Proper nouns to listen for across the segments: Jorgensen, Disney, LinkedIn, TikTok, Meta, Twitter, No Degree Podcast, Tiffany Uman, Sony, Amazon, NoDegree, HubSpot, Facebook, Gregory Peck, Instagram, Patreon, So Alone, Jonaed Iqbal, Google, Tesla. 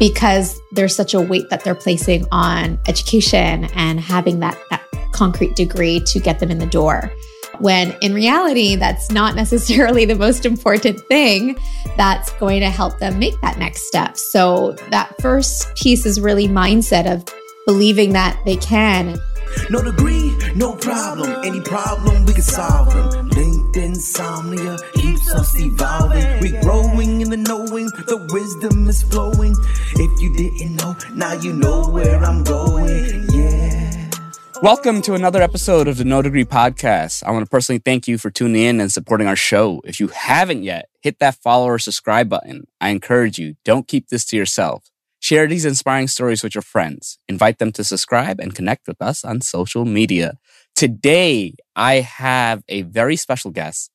because there's such a weight that they're placing on education and having that concrete degree to get them in the door. When in reality, that's not necessarily the most important thing that's going to help them make that next step. So that first piece is really mindset of believing that they can. No degree, no problem. Any problem, we can solve them. LinkedIn insomnia keeps us evolving. We're growing in the knowing. The wisdom is flowing. If you didn't know, now you know where I'm going. Yeah. Welcome to another episode of the No Degree Podcast. I want to personally thank you for tuning in and supporting our show. If you haven't yet, hit that follow or subscribe button. I encourage you, don't keep this to yourself. Share these inspiring stories with your friends. Invite them to subscribe and connect with us on social media. Today, I have a very special guest,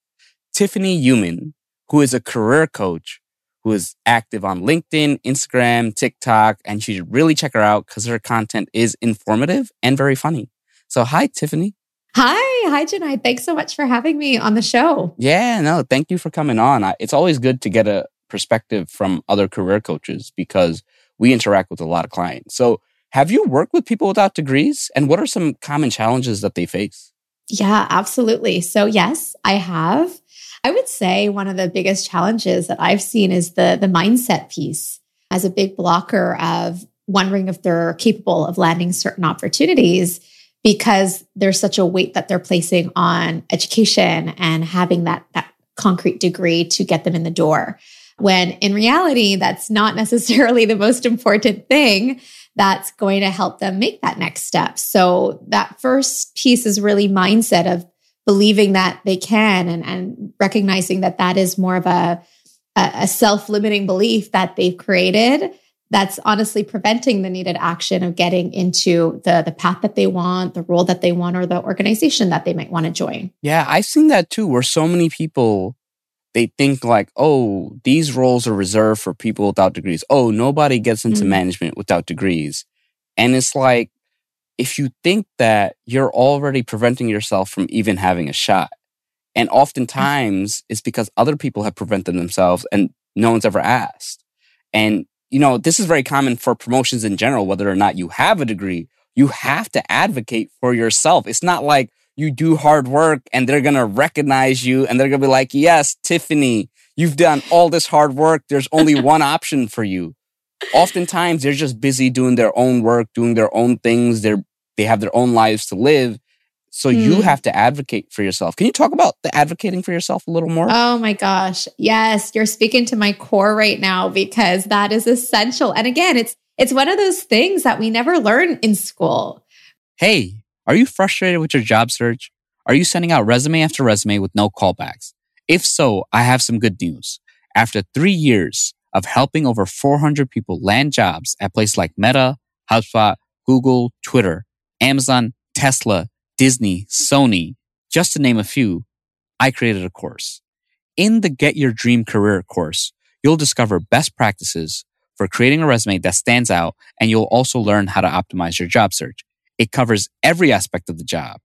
Tiffany Uman, who is a career coach who is active on LinkedIn, Instagram, TikTok, and you should really check her out because her content is informative and very funny. So hi, Tiffany. Hi, Jonaed. Thanks so much for having me on the show. Yeah, no, thank you for coming on. It's always good to get a perspective from other career coaches because we interact with a lot of clients. So have you worked with people without degrees? And what are some common challenges that they face? Yeah, absolutely. So yes, I have. I would say one of the biggest challenges that I've seen is the mindset piece as a big blocker of wondering if they're capable of landing certain opportunities, because there's such a weight that they're placing on education and having that concrete degree to get them in the door. When in reality, that's not necessarily the most important thing that's going to help them make that next step. So that first piece is really mindset of believing that they can and recognizing that is more of a self-limiting belief that they've created that's honestly preventing the needed action of getting into the path that they want, the role that they want, or the organization that they might want to join. Yeah, I've seen that too, where so many people, they think like, oh, these roles are reserved for people without degrees. Oh, nobody gets into management without degrees. And it's like, if you think that, you're already preventing yourself from even having a shot. And oftentimes it's because other people have prevented themselves and no one's ever asked. And you know, this is very common for promotions in general, whether or not you have a degree, you have to advocate for yourself. It's not like you do hard work and they're going to recognize you and they're going to be like, yes, Tiffany, you've done all this hard work. There's only one option for you. Oftentimes, they're just busy doing their own work, doing their own things. They have their own lives to live. So you have to advocate for yourself. Can you talk about the advocating for yourself a little more? Oh my gosh. Yes. You're speaking to my core right now because that is essential. And again, it's one of those things that we never learn in school. Hey, are you frustrated with your job search? Are you sending out resume after resume with no callbacks? If so, I have some good news. After 3 years of helping over 400 people land jobs at places like Meta, HubSpot, Google, Twitter, Amazon, Tesla, Disney, Sony, just to name a few, I created a course. In the Get Your Dream Career course, you'll discover best practices for creating a resume that stands out, and you'll also learn how to optimize your job search. It covers every aspect of the job,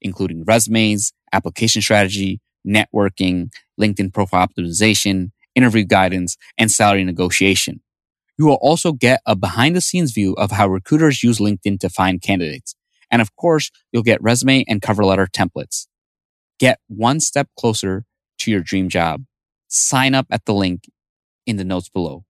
including resumes, application strategy, networking, LinkedIn profile optimization, interview guidance, and salary negotiation. You will also get a behind-the-scenes view of how recruiters use LinkedIn to find candidates. And of course, you'll get resume and cover letter templates. Get one step closer to your dream job. Sign up at the link in the notes below.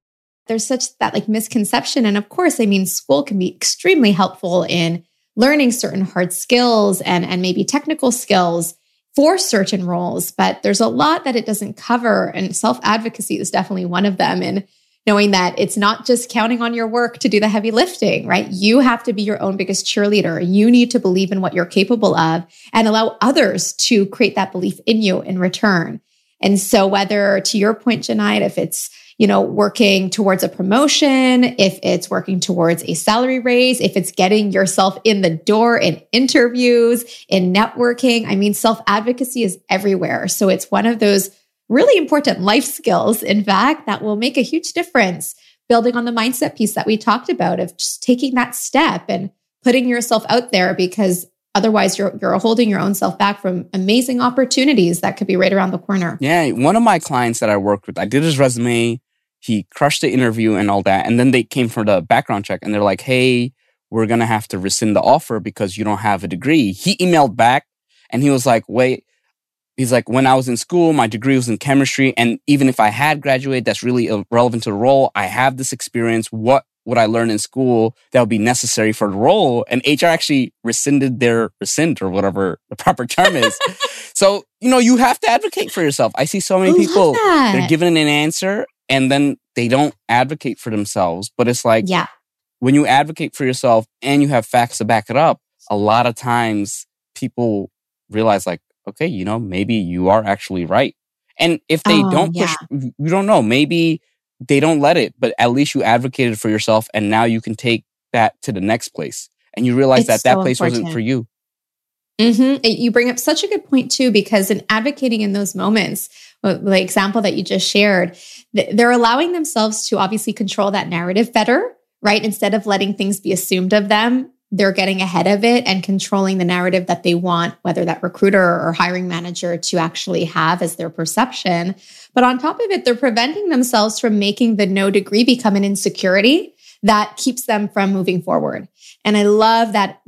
There's such that like misconception. And of course, I mean, school can be extremely helpful in learning certain hard skills and maybe technical skills for certain roles, but there's a lot that it doesn't cover. And self-advocacy is definitely one of them. And knowing that it's not just counting on your work to do the heavy lifting, right? You have to be your own biggest cheerleader. You need to believe in what you're capable of and allow others to create that belief in you in return. And so whether, to your point, Jonaed, if it's, you know, working towards a promotion, if it's working towards a salary raise, if it's getting yourself in the door in interviews, in networking, I mean, self-advocacy is everywhere. So it's one of those really important life skills, in fact, that will make a huge difference, building on the mindset piece that we talked about of just taking that step and putting yourself out there, because otherwise you're holding your own self back from amazing opportunities that could be right around the corner. Yeah. One of my clients that I worked with, I did his resume. He crushed the interview and all that. And then they came for the background check and they're like, hey, we're going to have to rescind the offer because you don't have a degree. He emailed back and he was like, wait. He's like, when I was in school, my degree was in chemistry. And even if I had graduated, that's really irrelevant to the role. I have this experience. What would I learn in school that would be necessary for the role? And HR actually rescinded their rescind or whatever the proper term is. So, you know, you have to advocate for yourself. I see so many people, they're given an answer and then they don't advocate for themselves. But it's like, when you advocate for yourself and you have facts to back it up, a lot of times people realize like, okay, you know, maybe you are actually right. And if they don't push, you don't know, maybe they don't let it, but at least you advocated for yourself and now you can take that to the next place. And you realize that that place wasn't for you. Mm-hmm. You bring up such a good point too, because in advocating in those moments, the example that you just shared, they're allowing themselves to obviously control that narrative better, right? Instead of letting things be assumed of them, they're getting ahead of it and controlling the narrative that they want, whether that recruiter or hiring manager to actually have as their perception. But on top of it, they're preventing themselves from making the no degree become an insecurity that keeps them from moving forward. And I love that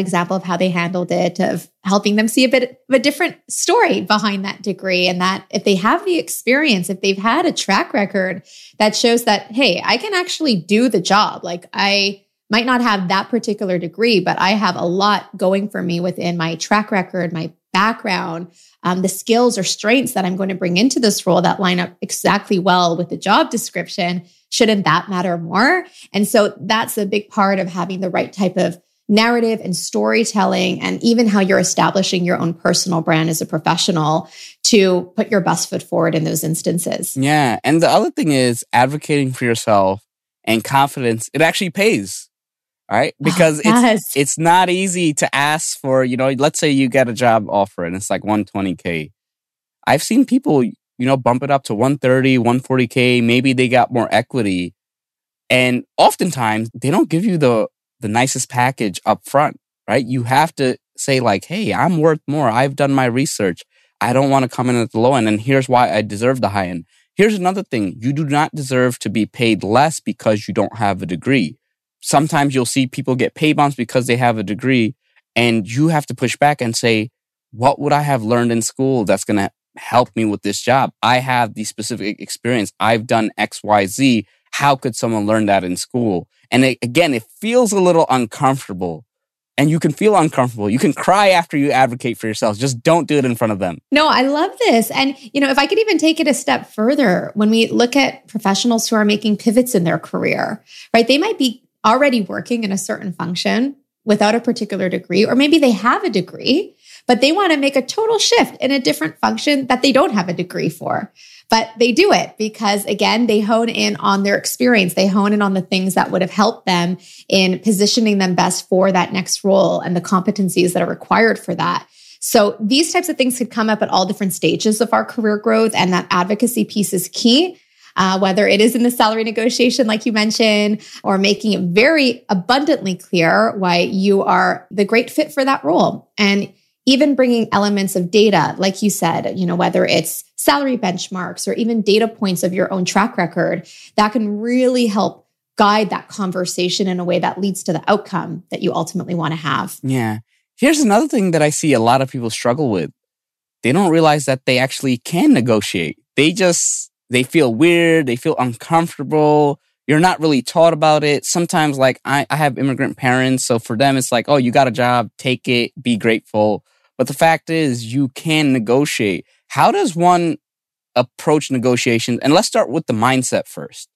example of how they handled it, of helping them see a bit of a different story behind that degree. And that if they have the experience, if they've had a track record that shows that, hey, I can actually do the job. Like I might not have that particular degree, but I have a lot going for me within my track record, my background, the skills or strengths that I'm going to bring into this role that line up exactly well with the job description. Shouldn't that matter more? And so that's a big part of having the right type of narrative and storytelling, and even how you're establishing your own personal brand as a professional to put your best foot forward in those instances. Yeah. And the other thing is advocating for yourself and confidence, it actually pays. All right. Because it's not easy to ask for, you know, let's say you get a job offer and it's like 120K. I've seen people, you know, bump it up to 130, 140K. Maybe they got more equity. And oftentimes they don't give you the nicest package up front, right? You have to say like, hey, I'm worth more. I've done my research. I don't want to come in at the low end. And here's why I deserve the high end. Here's another thing. You do not deserve to be paid less because you don't have a degree. Sometimes you'll see people get pay bumps because they have a degree, and you have to push back and say, what would I have learned in school that's going to help me with this job? I have the specific experience. I've done X, Y, Z. How could someone learn that in school? And it feels a little uncomfortable. And you can feel uncomfortable. You can cry after you advocate for yourself. Just don't do it in front of them. No, I love this. And, you know, if I could even take it a step further, when we look at professionals who are making pivots in their career, right? They might be already working in a certain function without a particular degree, or maybe they have a degree, but they want to make a total shift in a different function that they don't have a degree for. But they do it because, again, they hone in on their experience. They hone in on the things that would have helped them in positioning them best for that next role and the competencies that are required for that. So these types of things could come up at all different stages of our career growth, and that advocacy piece is key. Whether it is in the salary negotiation, like you mentioned, or making it very abundantly clear why you are the great fit for that role. And even bringing elements of data, like you said, you know, whether it's salary benchmarks or even data points of your own track record, that can really help guide that conversation in a way that leads to the outcome that you ultimately want to have. Yeah. Here's another thing that I see a lot of people struggle with. They don't realize that they actually can negotiate. They feel weird. They feel uncomfortable. You're not really taught about it. Sometimes, like, I have immigrant parents. So for them, it's like, oh, you got a job. Take it. Be grateful. But the fact is, you can negotiate. How does one approach negotiations? And let's start with the mindset first,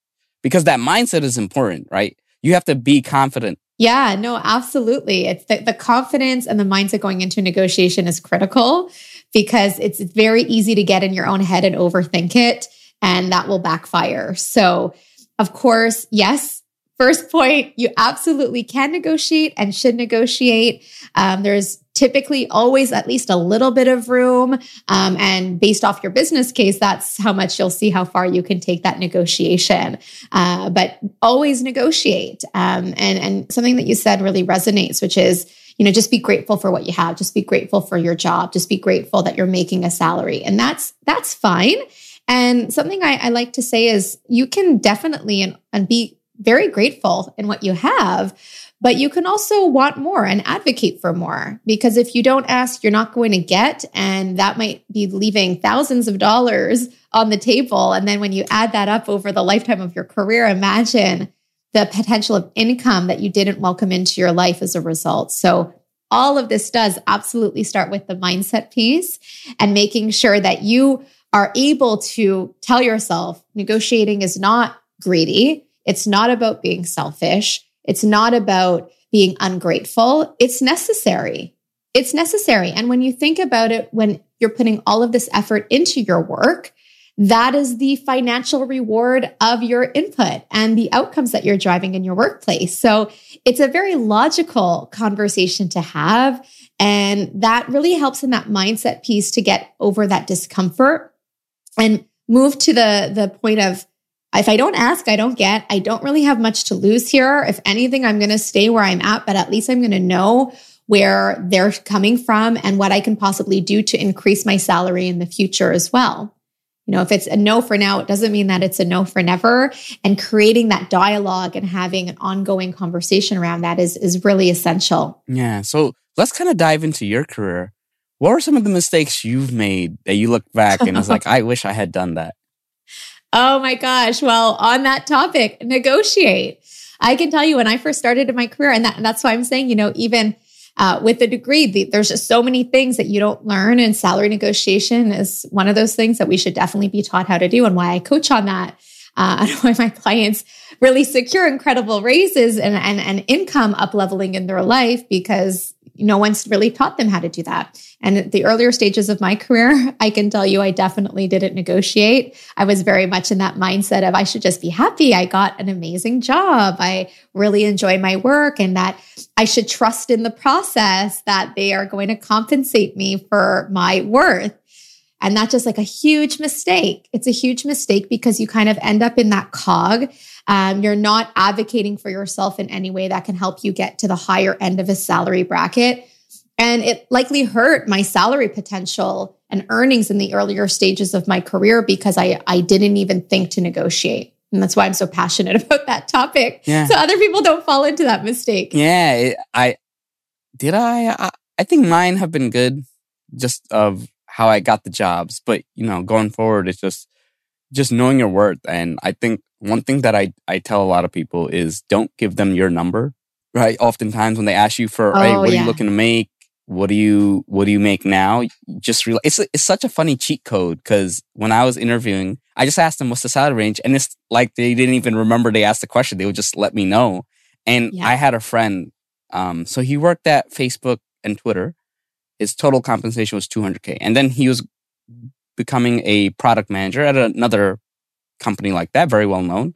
because that mindset is important, right? You have to be confident. Yeah, no, absolutely. It's the confidence and the mindset going into negotiation is critical, because it's very easy to get in your own head and overthink it. And that will backfire. So, of course, yes, first point, you absolutely can negotiate and should negotiate. There's typically always at least a little bit of room. And based off your business case, that's how much you'll see how far you can take that negotiation. But always negotiate. And something that you said really resonates, which is, you know, just be grateful for what you have. Just be grateful for your job. Just be grateful that you're making a salary. And that's fine. And something I like to say is you can definitely and be very grateful in what you have, but you can also want more and advocate for more, because if you don't ask, you're not going to get, and that might be leaving thousands of dollars on the table. And then when you add that up over the lifetime of your career, imagine the potential of income that you didn't welcome into your life as a result. So all of this does absolutely start with the mindset piece and making sure that you are able to tell yourself negotiating is not greedy. It's not about being selfish. It's not about being ungrateful. It's necessary. It's necessary. And when you think about it, when you're putting all of this effort into your work, that is the financial reward of your input and the outcomes that you're driving in your workplace. So it's a very logical conversation to have. And that really helps in that mindset piece to get over that discomfort and move to the point of, if I don't ask, I don't get, I don't really have much to lose here. If anything, I'm going to stay where I'm at, but at least I'm going to know where they're coming from and what I can possibly do to increase my salary in the future as well. You know, if it's a no for now, it doesn't mean that it's a no for never. And creating that dialogue and having an ongoing conversation around that is really essential. Yeah. So let's kind of dive into your career. What were some of the mistakes you've made that you look back and it's like, I wish I had done that? Oh my gosh. Well, on that topic, negotiate. I can tell you when I first started in my career, and that's why I'm saying, you know, even with a degree, there's just so many things that you don't learn, and salary negotiation is one of those things that we should definitely be taught how to do, and why I coach on that. And why my clients really secure incredible raises and income up-leveling in their life, because no one's really taught them how to do that. And at the earlier stages of my career, I can tell you, I definitely didn't negotiate. I was very much in that mindset of I should just be happy. I got an amazing job. I really enjoy my work, and that I should trust in the process that they are going to compensate me for my worth. And that's just like a huge mistake. It's a huge mistake because you kind of end up in that cog. You're not advocating for yourself in any way that can help you get to the higher end of a salary bracket. And it likely hurt my salary potential and earnings in the earlier stages of my career because I didn't even think to negotiate. And that's why I'm so passionate about that topic. Yeah. So other people don't fall into that mistake. Yeah. I think mine have been good just of how I got the jobs. But, you know, going forward, it's just knowing your worth. And I think one thing that I tell a lot of people is don't give them your number, right? Oftentimes when they ask you for, hey, what are you looking to make? What do you make now? Just realize it's such a funny cheat code, because when I was interviewing, I just asked them, what's the salary range? And it's like they didn't even remember they asked the question. They would just let me know. And yeah. I had a friend. So he worked at Facebook and Twitter. His total compensation was $200K. And then he was becoming a product manager at another company like that, very well known.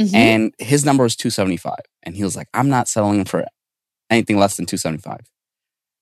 Mm-hmm. And his number was 275. And he was like, I'm not selling for anything less than 275.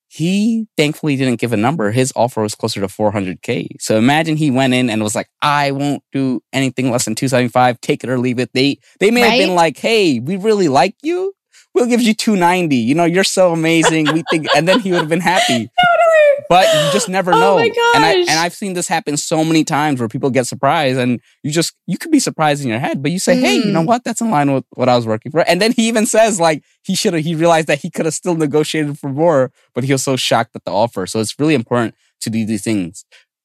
He thankfully didn't give a number. His offer was closer to $400K. So imagine he went in and was like, I won't do anything less than 275. Take it or leave it. They may have been like, hey, we really like you. We'll give you 290. You know, you're so amazing. We think, and then he would have been happy. Totally. But you just never know. My gosh. And I've seen this happen so many times where people get surprised, and you could be surprised in your head, but you say, hey, you know what? That's in line with what I was working for. And then he even says like he realized that he could have still negotiated for more, but he was so shocked at the offer. So it's really important to do these things.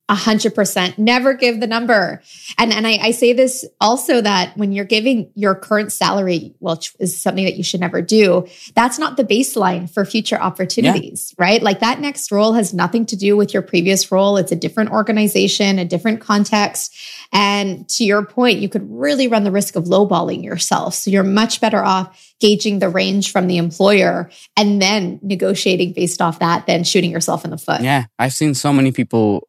100%. Never give the number. And I say this also, that when you're giving your current salary, which is something that you should never do, that's not the baseline for future opportunities, right? Like that next role has nothing to do with your previous role. It's a different organization, a different context. And to your point, you could really run the risk of lowballing yourself. So you're much better off gauging the range from the employer and then negotiating based off that than shooting yourself in the foot. Yeah, I've seen so many people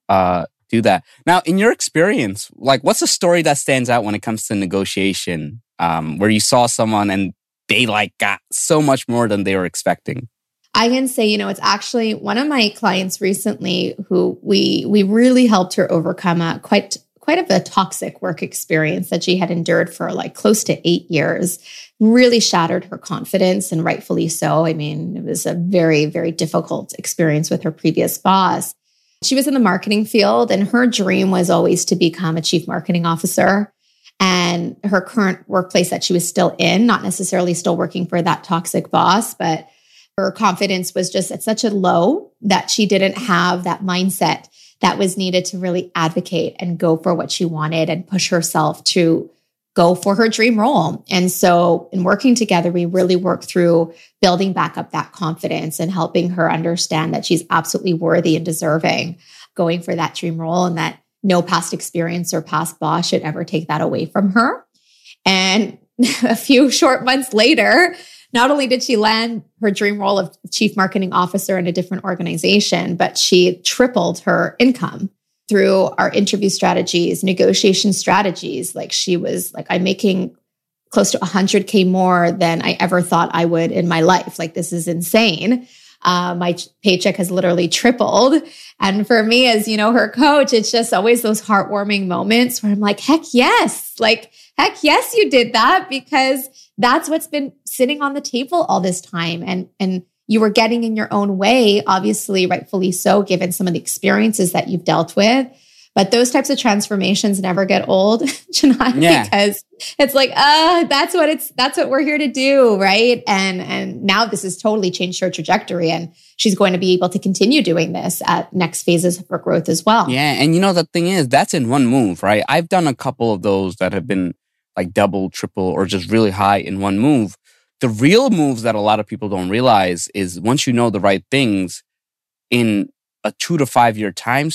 do that. Now, in your experience, like what's a story that stands out when it comes to negotiation where you saw someone and they like got so much more than they were expecting? I can say, you know, it's actually one of my clients recently who we really helped her overcome quite of a toxic work experience that she had endured for like close to 8 years, really shattered her confidence, and rightfully so. I mean, it was a very, very difficult experience with her previous boss. She was in the marketing field and her dream was always to become a chief marketing officer. And her current workplace that she was still in, not necessarily still working for that toxic boss, but her confidence was just at such a low that she didn't have that mindset that was needed to really advocate and go for what she wanted and push herself to go for her dream role. And so in working together, we really worked through building back up that confidence and helping her understand that she's absolutely worthy and deserving going for that dream role and that no past experience or past boss should ever take that away from her. And a few short months later, not only did she land her dream role of chief marketing officer in a different organization, but she tripled her income through our interview strategies, negotiation strategies. Like she was like, I'm making close to 100K more than I ever thought I would in my life. Like this is insane. My paycheck has literally tripled. And for me, as you know, her coach, it's just always those heartwarming moments where I'm like, heck yes. Like, heck yes, you did that because that's what's been sitting on the table all this time. And you were getting in your own way, obviously, rightfully so, given some of the experiences that you've dealt with. But those types of transformations never get old, Jonaed, because it's like, that's what we're here to do, right? And now this has totally changed her trajectory and she's going to be able to continue doing this at next phases of her growth as well. Yeah. And you know, the thing is, that's in one move, right? I've done a couple of those that have been like double, triple, or just really high in one move. The real moves that a lot of people don't realize is once you know the right things in a 2 to 5 year time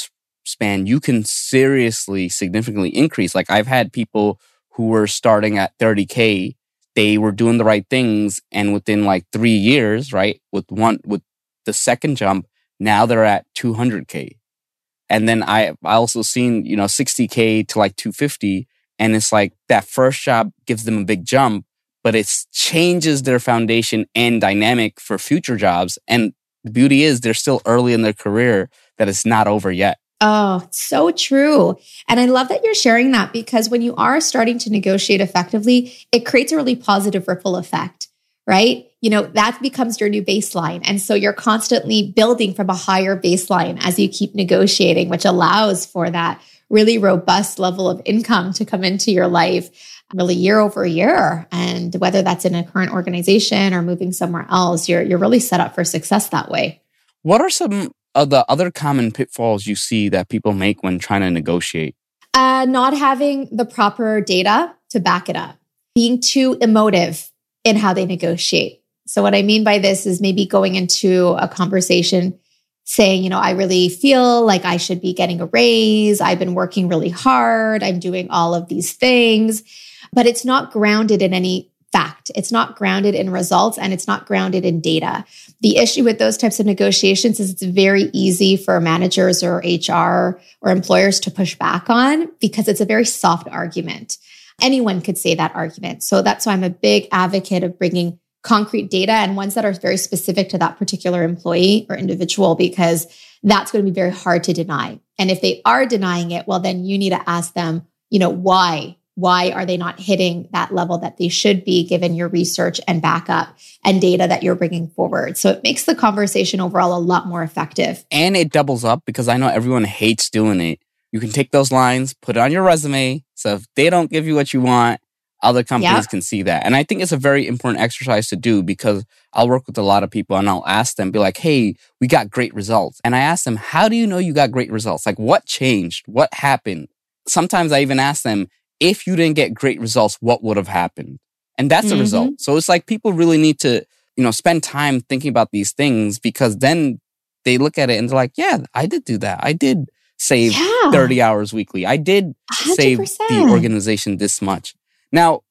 span, you can significantly increase. Like I've had people who were starting at 30K, they were doing the right things. And within like 3 years, right, with the second jump, now they're at 200K. And then I also seen, 60K to like 250. And it's like that first job gives them a big jump, but it changes their foundation and dynamic for future jobs. And the beauty is they're still early in their career, that it's not over yet. Oh, so true. And I love that you're sharing that because when you are starting to negotiate effectively, it creates a really positive ripple effect, right? That becomes your new baseline. And so you're constantly building from a higher baseline as you keep negotiating, which allows for that really robust level of income to come into your life really year over year. And whether that's in a current organization or moving somewhere else, you're really set up for success that way. What are some of the other common pitfalls you see that people make when trying to negotiate? Not having the proper data to back it up. Being too emotive in how they negotiate. So what I mean by this is maybe going into a conversation saying, I really feel like I should be getting a raise. I've been working really hard. I'm doing all of these things, but it's not grounded in any fact. It's not grounded in results and it's not grounded in data. The issue with those types of negotiations is it's very easy for managers or HR or employers to push back on because it's a very soft argument. Anyone could say that argument. So that's why I'm a big advocate of bringing concrete data and ones that are very specific to that particular employee or individual, because that's going to be very hard to deny. And if they are denying it, well, then you need to ask them, why? Why are they not hitting that level that they should be given your research and backup and data that you're bringing forward? So it makes the conversation overall a lot more effective. And it doubles up because I know everyone hates doing it. You can take those lines, put it on your resume. So if they don't give you what you want, other companies can see that. And I think it's a very important exercise to do because I'll work with a lot of people and I'll ask them, be like, hey, we got great results. And I ask them, how do you know you got great results? Like what changed? What happened? Sometimes I even ask them, if you didn't get great results, what would have happened? And that's the result. So it's like people really need to, spend time thinking about these things because then they look at it and they're like, yeah, I did do that. I did save 30 hours weekly. I did 100%. Save the organization this much. Now,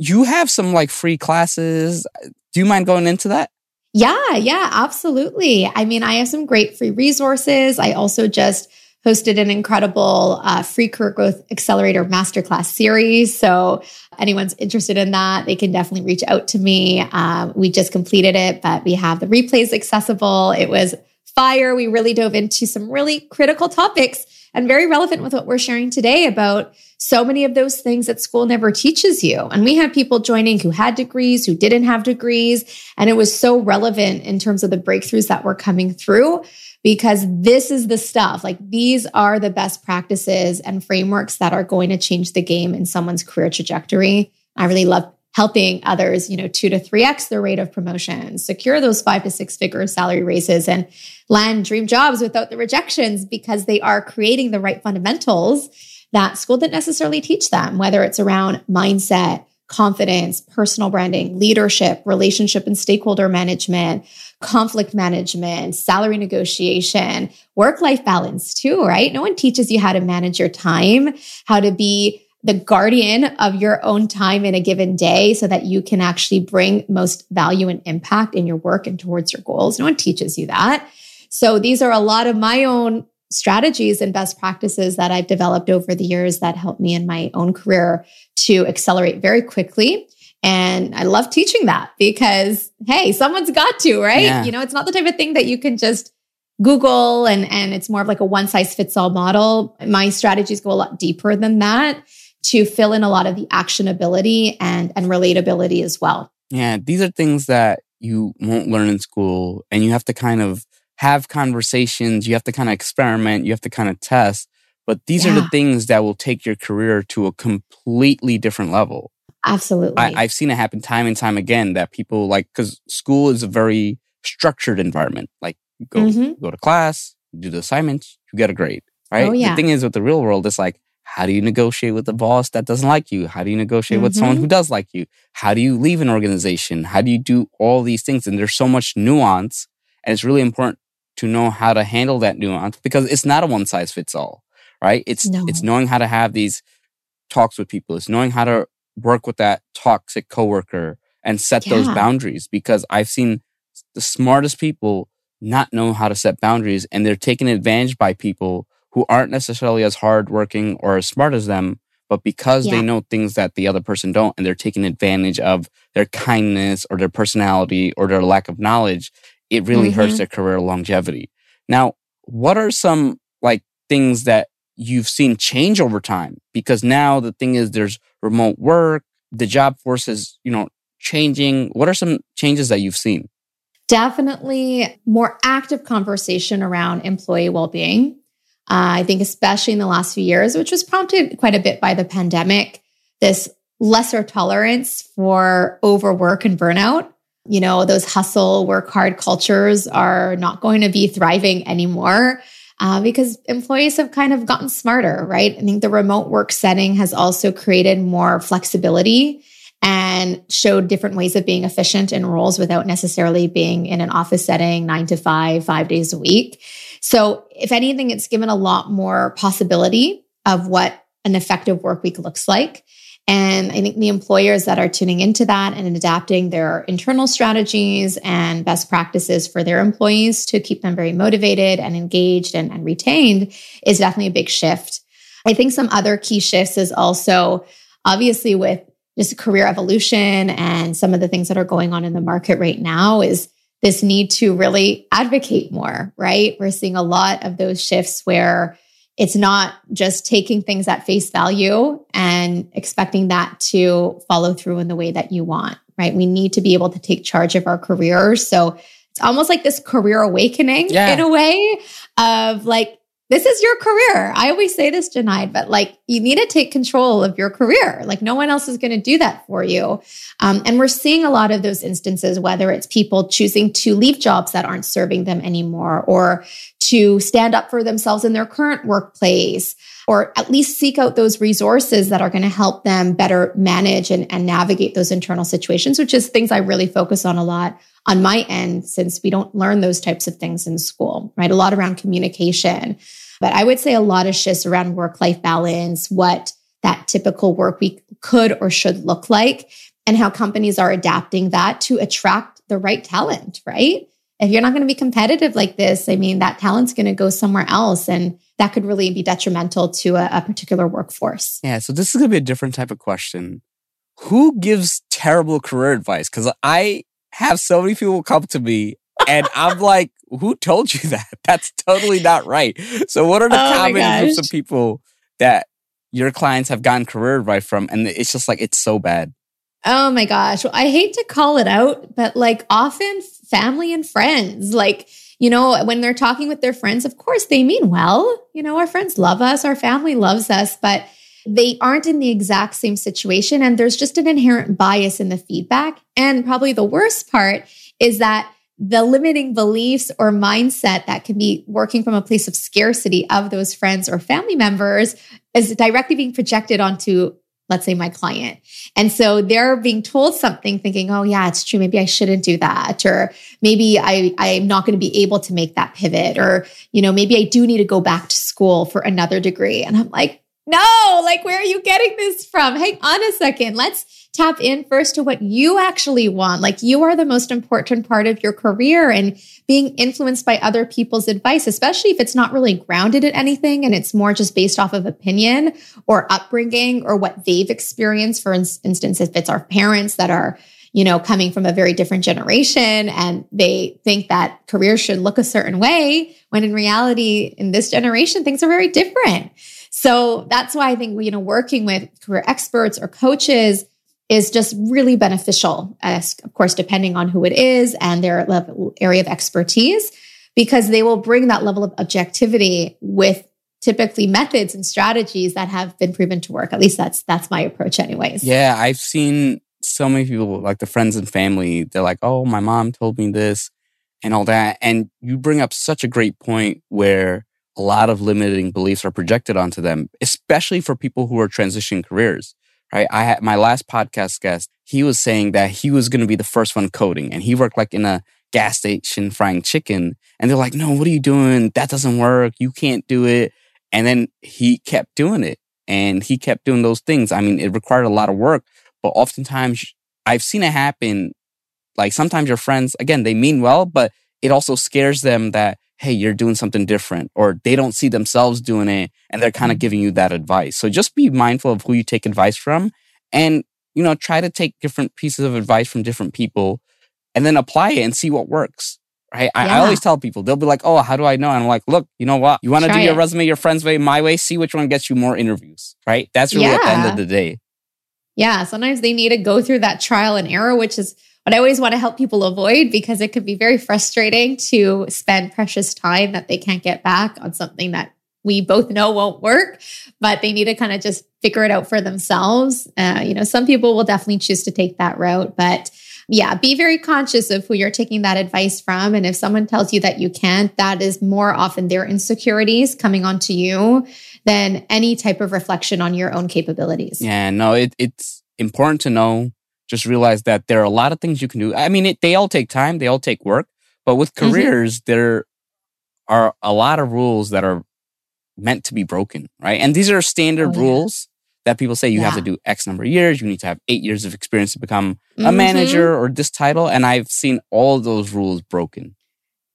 you have some like free classes. Do you mind going into that? Yeah, absolutely. I mean, I have some great free resources. I also just hosted an incredible free Career Growth Accelerator Masterclass series. So anyone's interested in that, they can definitely reach out to me. We just completed it, but we have the replays accessible. It was fire. We really dove into some really critical topics and very relevant with what we're sharing today about so many of those things that school never teaches you. And we had people joining who had degrees, who didn't have degrees, and it was so relevant in terms of the breakthroughs that were coming through, because this is the stuff, like these are the best practices and frameworks that are going to change the game in someone's career trajectory. I really love helping others, 2 to 3x their rate of promotion, secure those 5 to 6 figure salary raises, and land dream jobs without the rejections, because they are creating the right fundamentals that school didn't necessarily teach them, whether it's around mindset, confidence, personal branding, leadership, relationship and stakeholder management, conflict management, salary negotiation, work-life balance too, right? No one teaches you how to manage your time, how to be the guardian of your own time in a given day so that you can actually bring most value and impact in your work and towards your goals. No one teaches you that. So these are a lot of my own strategies and best practices that I've developed over the years that helped me in my own career to accelerate very quickly. And I love teaching that because, hey, someone's got to, right? Yeah. It's not the type of thing that you can just Google and it's more of like a one-size-fits-all model. My strategies go a lot deeper than that to fill in a lot of the actionability and relatability as well. Yeah, these are things that you won't learn in school, and you have to kind of have conversations, you have to kind of experiment, you have to kind of test. But these are the things that will take your career to a completely different level. Absolutely. I've seen it happen time and time again that people because school is a very structured environment. Like you go, go to class, you do the assignments, you get a grade, right? Oh, yeah. The thing is with the real world, it's like, how do you negotiate with a boss that doesn't like you? How do you negotiate with someone who does like you? How do you leave an organization? How do you do all these things? And there's so much nuance. And it's really important to know how to handle that nuance, because it's not a one size fits all, right? It's knowing how to have these talks with people. It's knowing how to work with that toxic coworker and set those boundaries, because I've seen the smartest people not know how to set boundaries, and they're taken advantage by people who aren't necessarily as hardworking or as smart as them, but because they know things that the other person don't, and they're taking advantage of their kindness or their personality or their lack of knowledge, it really hurts their career longevity. Now, what are some things that you've seen change over time? Because now the thing is there's remote work, the job force is, changing. What are some changes that you've seen? Definitely more active conversation around employee well-being. I think especially in the last few years, which was prompted quite a bit by the pandemic, this lesser tolerance for overwork and burnout. Those hustle, work hard cultures are not going to be thriving anymore because employees have kind of gotten smarter, right? I think the remote work setting has also created more flexibility and showed different ways of being efficient in roles without necessarily being in an office setting 9 to 5, 5 days a week. So if anything, it's given a lot more possibility of what an effective work week looks like. And I think the employers that are tuning into that and adapting their internal strategies and best practices for their employees to keep them very motivated and engaged and retained is definitely a big shift. I think some other key shifts is also obviously with just career evolution and some of the things that are going on in the market right now is this need to really advocate more, right? We're seeing a lot of those shifts where it's not just taking things at face value and expecting that to follow through in the way that you want, right? We need to be able to take charge of our careers. So it's almost like this career awakening in a way of this is your career. I always say this, Jonaed, but you need to take control of your career. No one else is going to do that for you. And we're seeing a lot of those instances, whether it's people choosing to leave jobs that aren't serving them anymore, or to stand up for themselves in their current workplace, or at least seek out those resources that are going to help them better manage and navigate those internal situations, which is things I really focus on a lot on my end, since we don't learn those types of things in school, right? A lot around communication. But I would say a lot of shifts around work-life balance, what that typical work week could or should look like, and how companies are adapting that to attract the right talent, right? If you're not going to be competitive like this, that talent's going to go somewhere else. And that could really be detrimental to a particular workforce. Yeah. So this is going to be a different type of question. Who gives terrible career advice? Because I have so many people come to me And I'm like, who told you that? That's totally not right. So what are the common groups of people that your clients have gotten career advice from? And it's just like, it's so bad. Oh my gosh. Well, I hate to call it out, but like often family and friends, like, you know, when they're talking with their friends, of course they mean well, you know, our friends love us, our family loves us, but they aren't in the exact same situation. And there's just an inherent bias in the feedback. And probably the worst part is that the limiting beliefs or mindset that can be working from a place of scarcity of those friends or family members is directly being projected onto, let's say, my client. And so they're being told something thinking, oh yeah, it's true. Maybe I shouldn't do that. Or maybe I'm not going to be able to make that pivot. Or, you know, maybe I do need to go back to school for another degree. And I'm like, no, like, where are you getting this from? Hang on a second. Let's tap in first to what you actually want. Like, you are the most important part of your career, and being influenced by other people's advice, especially if it's not really grounded in anything and it's more just based off of opinion or upbringing or what they've experienced. For instance, if it's our parents that are, you know, coming from a very different generation and they think that careers should look a certain way, when in reality, in this generation, things are very different. So that's why I think, you know, working with career experts or coaches is just really beneficial, of course, depending on who it is and their level, area of expertise, because they will bring that level of objectivity with typically methods and strategies that have been proven to work. At least that's my approach anyways. Yeah, I've seen so many people, like the friends and family, they're like, oh, my mom told me this and all that. And you bring up such a great point where a lot of limiting beliefs are projected onto them, especially for people who are transitioning careers, right? I had my last podcast guest, he was saying that he was going to be the first one coding, and he worked like in a gas station frying chicken. And they're like, no, what are you doing? That doesn't work. You can't do it. And then he kept doing it and he kept doing those things. I mean, it required a lot of work, but oftentimes I've seen it happen. Like sometimes your friends, again, they mean well, but it also scares them that, hey, you're doing something different, or they don't see themselves doing it and they're kind of giving you that advice. So just be mindful of who you take advice from, and, you know, try to take different pieces of advice from different people and then apply it and see what works, right? Yeah. I always tell people, they'll be like, oh, how do I know? And I'm like, look, you know what? You want to do your resume your friend's way, my way, see which one gets you more interviews, right? That's really at the end of the day. Yeah, sometimes they need to go through that trial and error, which is what I always want to help people avoid, because it could be very frustrating to spend precious time that they can't get back on something that we both know won't work, but they need to kind of just figure it out for themselves. You know, some people will definitely choose to take that route, but yeah, be very conscious of who you're taking that advice from. And if someone tells you that you can't, that is more often their insecurities coming onto you than any type of reflection on your own capabilities. Yeah, no, it's important to know. Just realize that there are a lot of things you can do. I mean, they all take time. They all take work. But with careers, there are a lot of rules that are meant to be broken, right? And these are standard rules that people say you have to do X number of years. You need to have 8 years of experience to become a manager or this title. And I've seen all of those rules broken.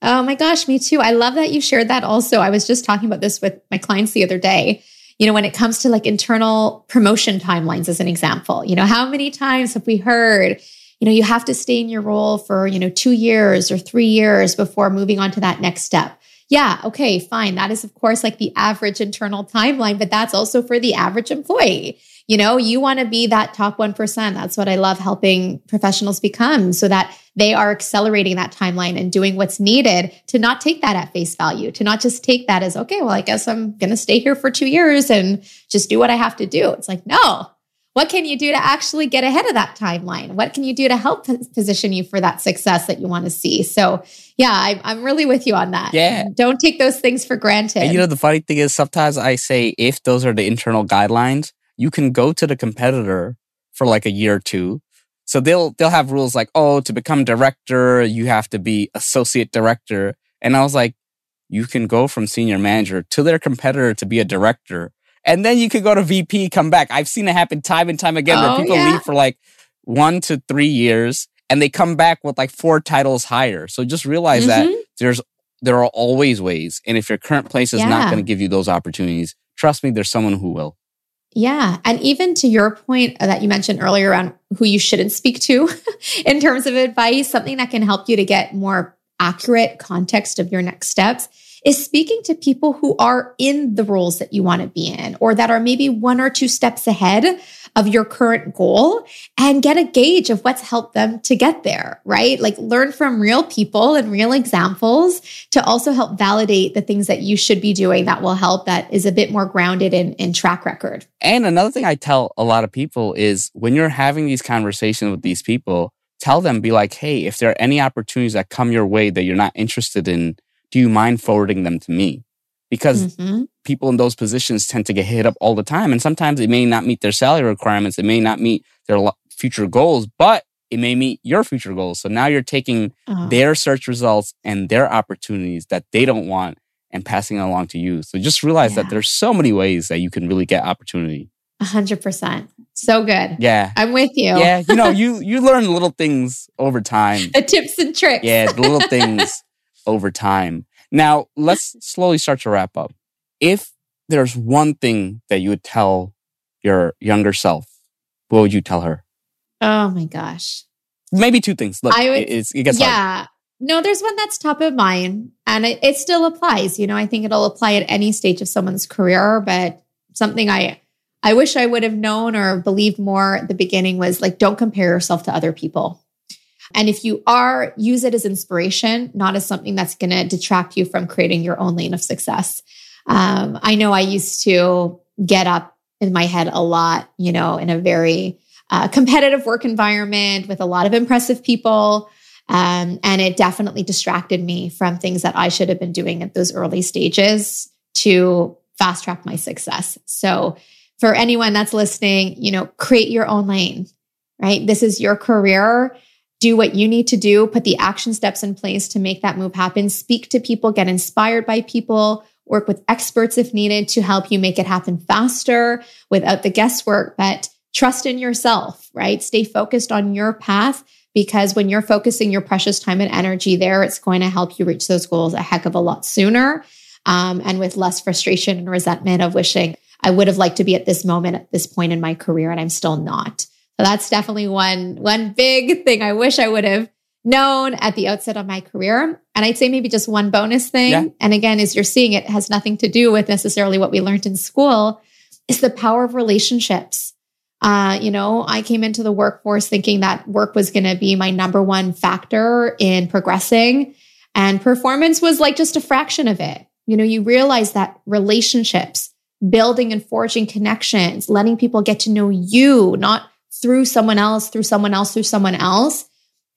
Oh my gosh, me too. I love that you shared that also. I was just talking about this with my clients the other day. You know, when it comes to like internal promotion timelines, as an example, you know, how many times have we heard, you know, you have to stay in your role for, you know, 2 years or 3 years before moving on to that next step. Yeah. Okay, fine. That is, of course, like the average internal timeline, but that's also for the average employee. You know, you want to be that top 1%. That's what I love helping professionals become, so that they are accelerating that timeline and doing what's needed to not take that at face value, to not just take that as, okay, well, I guess I'm going to stay here for 2 years and just do what I have to do. It's like, no, what can you do to actually get ahead of that timeline? What can you do to help position you for that success that you want to see? So yeah, I'm really with you on that. Yeah. Don't take those things for granted. And you know, the funny thing is sometimes I say, if those are the internal guidelines, you can go to the competitor for like a year or two. So they'll have rules like, oh, to become director, you have to be associate director. And I was like, you can go from senior manager to their competitor to be a director. And then you can go to VP, come back. I've seen it happen time and time again where people leave for like 1 to 3 years and they come back with like 4 titles higher. So just realize that there are always ways. And if your current place is not going to give you those opportunities, trust me, there's someone who will. Yeah. And even to your point that you mentioned earlier around who you shouldn't speak to in terms of advice, something that can help you to get more accurate context of your next steps is speaking to people who are in the roles that you want to be in, or that are maybe one or two steps ahead of your current goal, and get a gauge of what's helped them to get there, right? Like, learn from real people and real examples to also help validate the things that you should be doing that will help, that is a bit more grounded in track record. And another thing I tell a lot of people is, when you're having these conversations with these people, tell them, be like, hey, if there are any opportunities that come your way that you're not interested in, do you mind forwarding them to me? Because people in those positions tend to get hit up all the time. And sometimes it may not meet their salary requirements. It may not meet their future goals, but it may meet your future goals. So now you're taking their search results and their opportunities that they don't want and passing it along to you. So just realize that there's so many ways that you can really get opportunity. 100%. So good. Yeah. I'm with you. Yeah. You know, you learn little things over time. The tips and tricks. Yeah. The little things. Over time. Now, let's slowly start to wrap up. If there's one thing that you would tell your younger self, what would you tell her? Oh my gosh. Maybe two things. Look, it gets hard. No, there's one that's top of mind, and it still applies. You know, I think it'll apply at any stage of someone's career, but something I wish I would have known or believed more at the beginning was, like, don't compare yourself to other people. And if you are, use it as inspiration, not as something that's going to detract you from creating your own lane of success. I know I used to get up in my head a lot, you know, in a very competitive work environment with a lot of impressive people. And it definitely distracted me from things that I should have been doing at those early stages to fast track my success. So for anyone that's listening, you know, create your own lane, right? This is your career. Do what you need to do, put the action steps in place to make that move happen. Speak to people, get inspired by people, work with experts if needed to help you make it happen faster without the guesswork, but trust in yourself, right? Stay focused on your path, because when you're focusing your precious time and energy there, it's going to help you reach those goals a heck of a lot sooner, and with less frustration and resentment of wishing I would have liked to be at this moment, at this point in my career, and I'm still not. So that's definitely one big thing I wish I would have known at the outset of my career. And I'd say maybe just one bonus thing. Yeah. And again, as you're seeing, it has nothing to do with necessarily what we learned in school, is the power of relationships. You know, I came into the workforce thinking that work was going to be my number one factor in progressing, and performance was like just a fraction of it. You know, you realize that relationships, building and forging connections, letting people get to know you, not through someone else,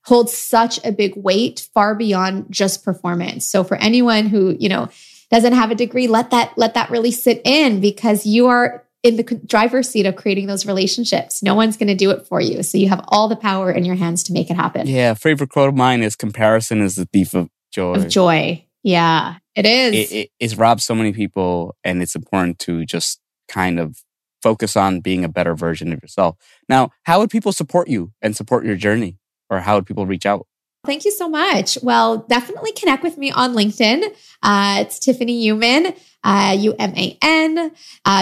holds such a big weight far beyond just performance. So for anyone who, you know, doesn't have a degree, let that really sit in, because you are in the driver's seat of creating those relationships. No one's going to do it for you. So you have all the power in your hands to make it happen. Yeah. Favorite quote of mine is, comparison is the thief of joy. Yeah, it is. It's robbed so many people, and it's important to just kind of focus on being a better version of yourself. Now, how would people support you and support your journey? Or how would people reach out? Thank you so much. Well, definitely connect with me on LinkedIn. It's Tiffany Uman, U-M-A-N.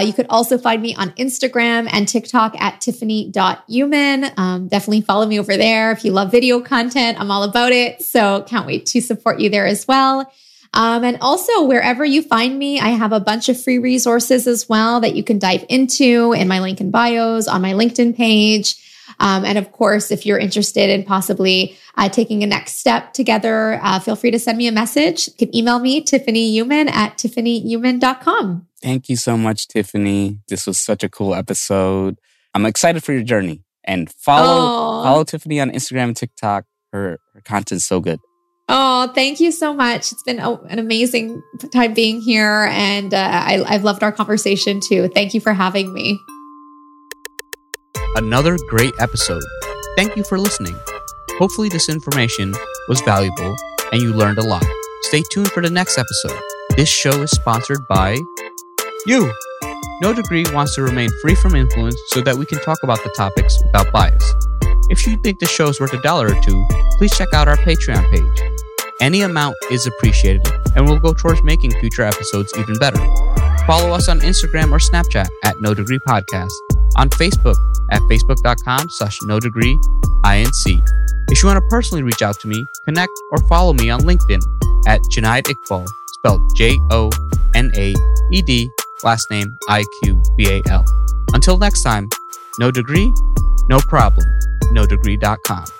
You could also find me on Instagram and TikTok at tiffany.uman. Definitely follow me over there. If you love video content, I'm all about it. So can't wait to support you there as well. And also, wherever you find me, I have a bunch of free resources as well that you can dive into in my LinkedIn bios, on my LinkedIn page. And of course, if you're interested in possibly taking a next step together, feel free to send me a message. You can email me, tiffanyuman at tiffanyuman.com. Thank you so much, Tiffany. This was such a cool episode. I'm excited for your journey. And follow Tiffany on Instagram and TikTok. Her content's so good. Oh, thank you so much. It's been an amazing time being here, and I've loved our conversation too. Thank you for having me. Another great episode. Thank you for listening. Hopefully this information was valuable and you learned a lot. Stay tuned for the next episode. This show is sponsored by you. No Degree wants to remain free from influence so that we can talk about the topics without bias. If you think the show is worth $1 or $2, please check out our Patreon page. Any amount is appreciated and will go towards making future episodes even better. Follow us on Instagram or Snapchat at No Degree Podcast on Facebook at facebook.com/NoDegreeINC. If you want to personally reach out to me, connect or follow me on LinkedIn at Jonaed Iqbal, spelled Jonaed, last name Iqbal. Until next time, no degree, no problem, nodegree.com.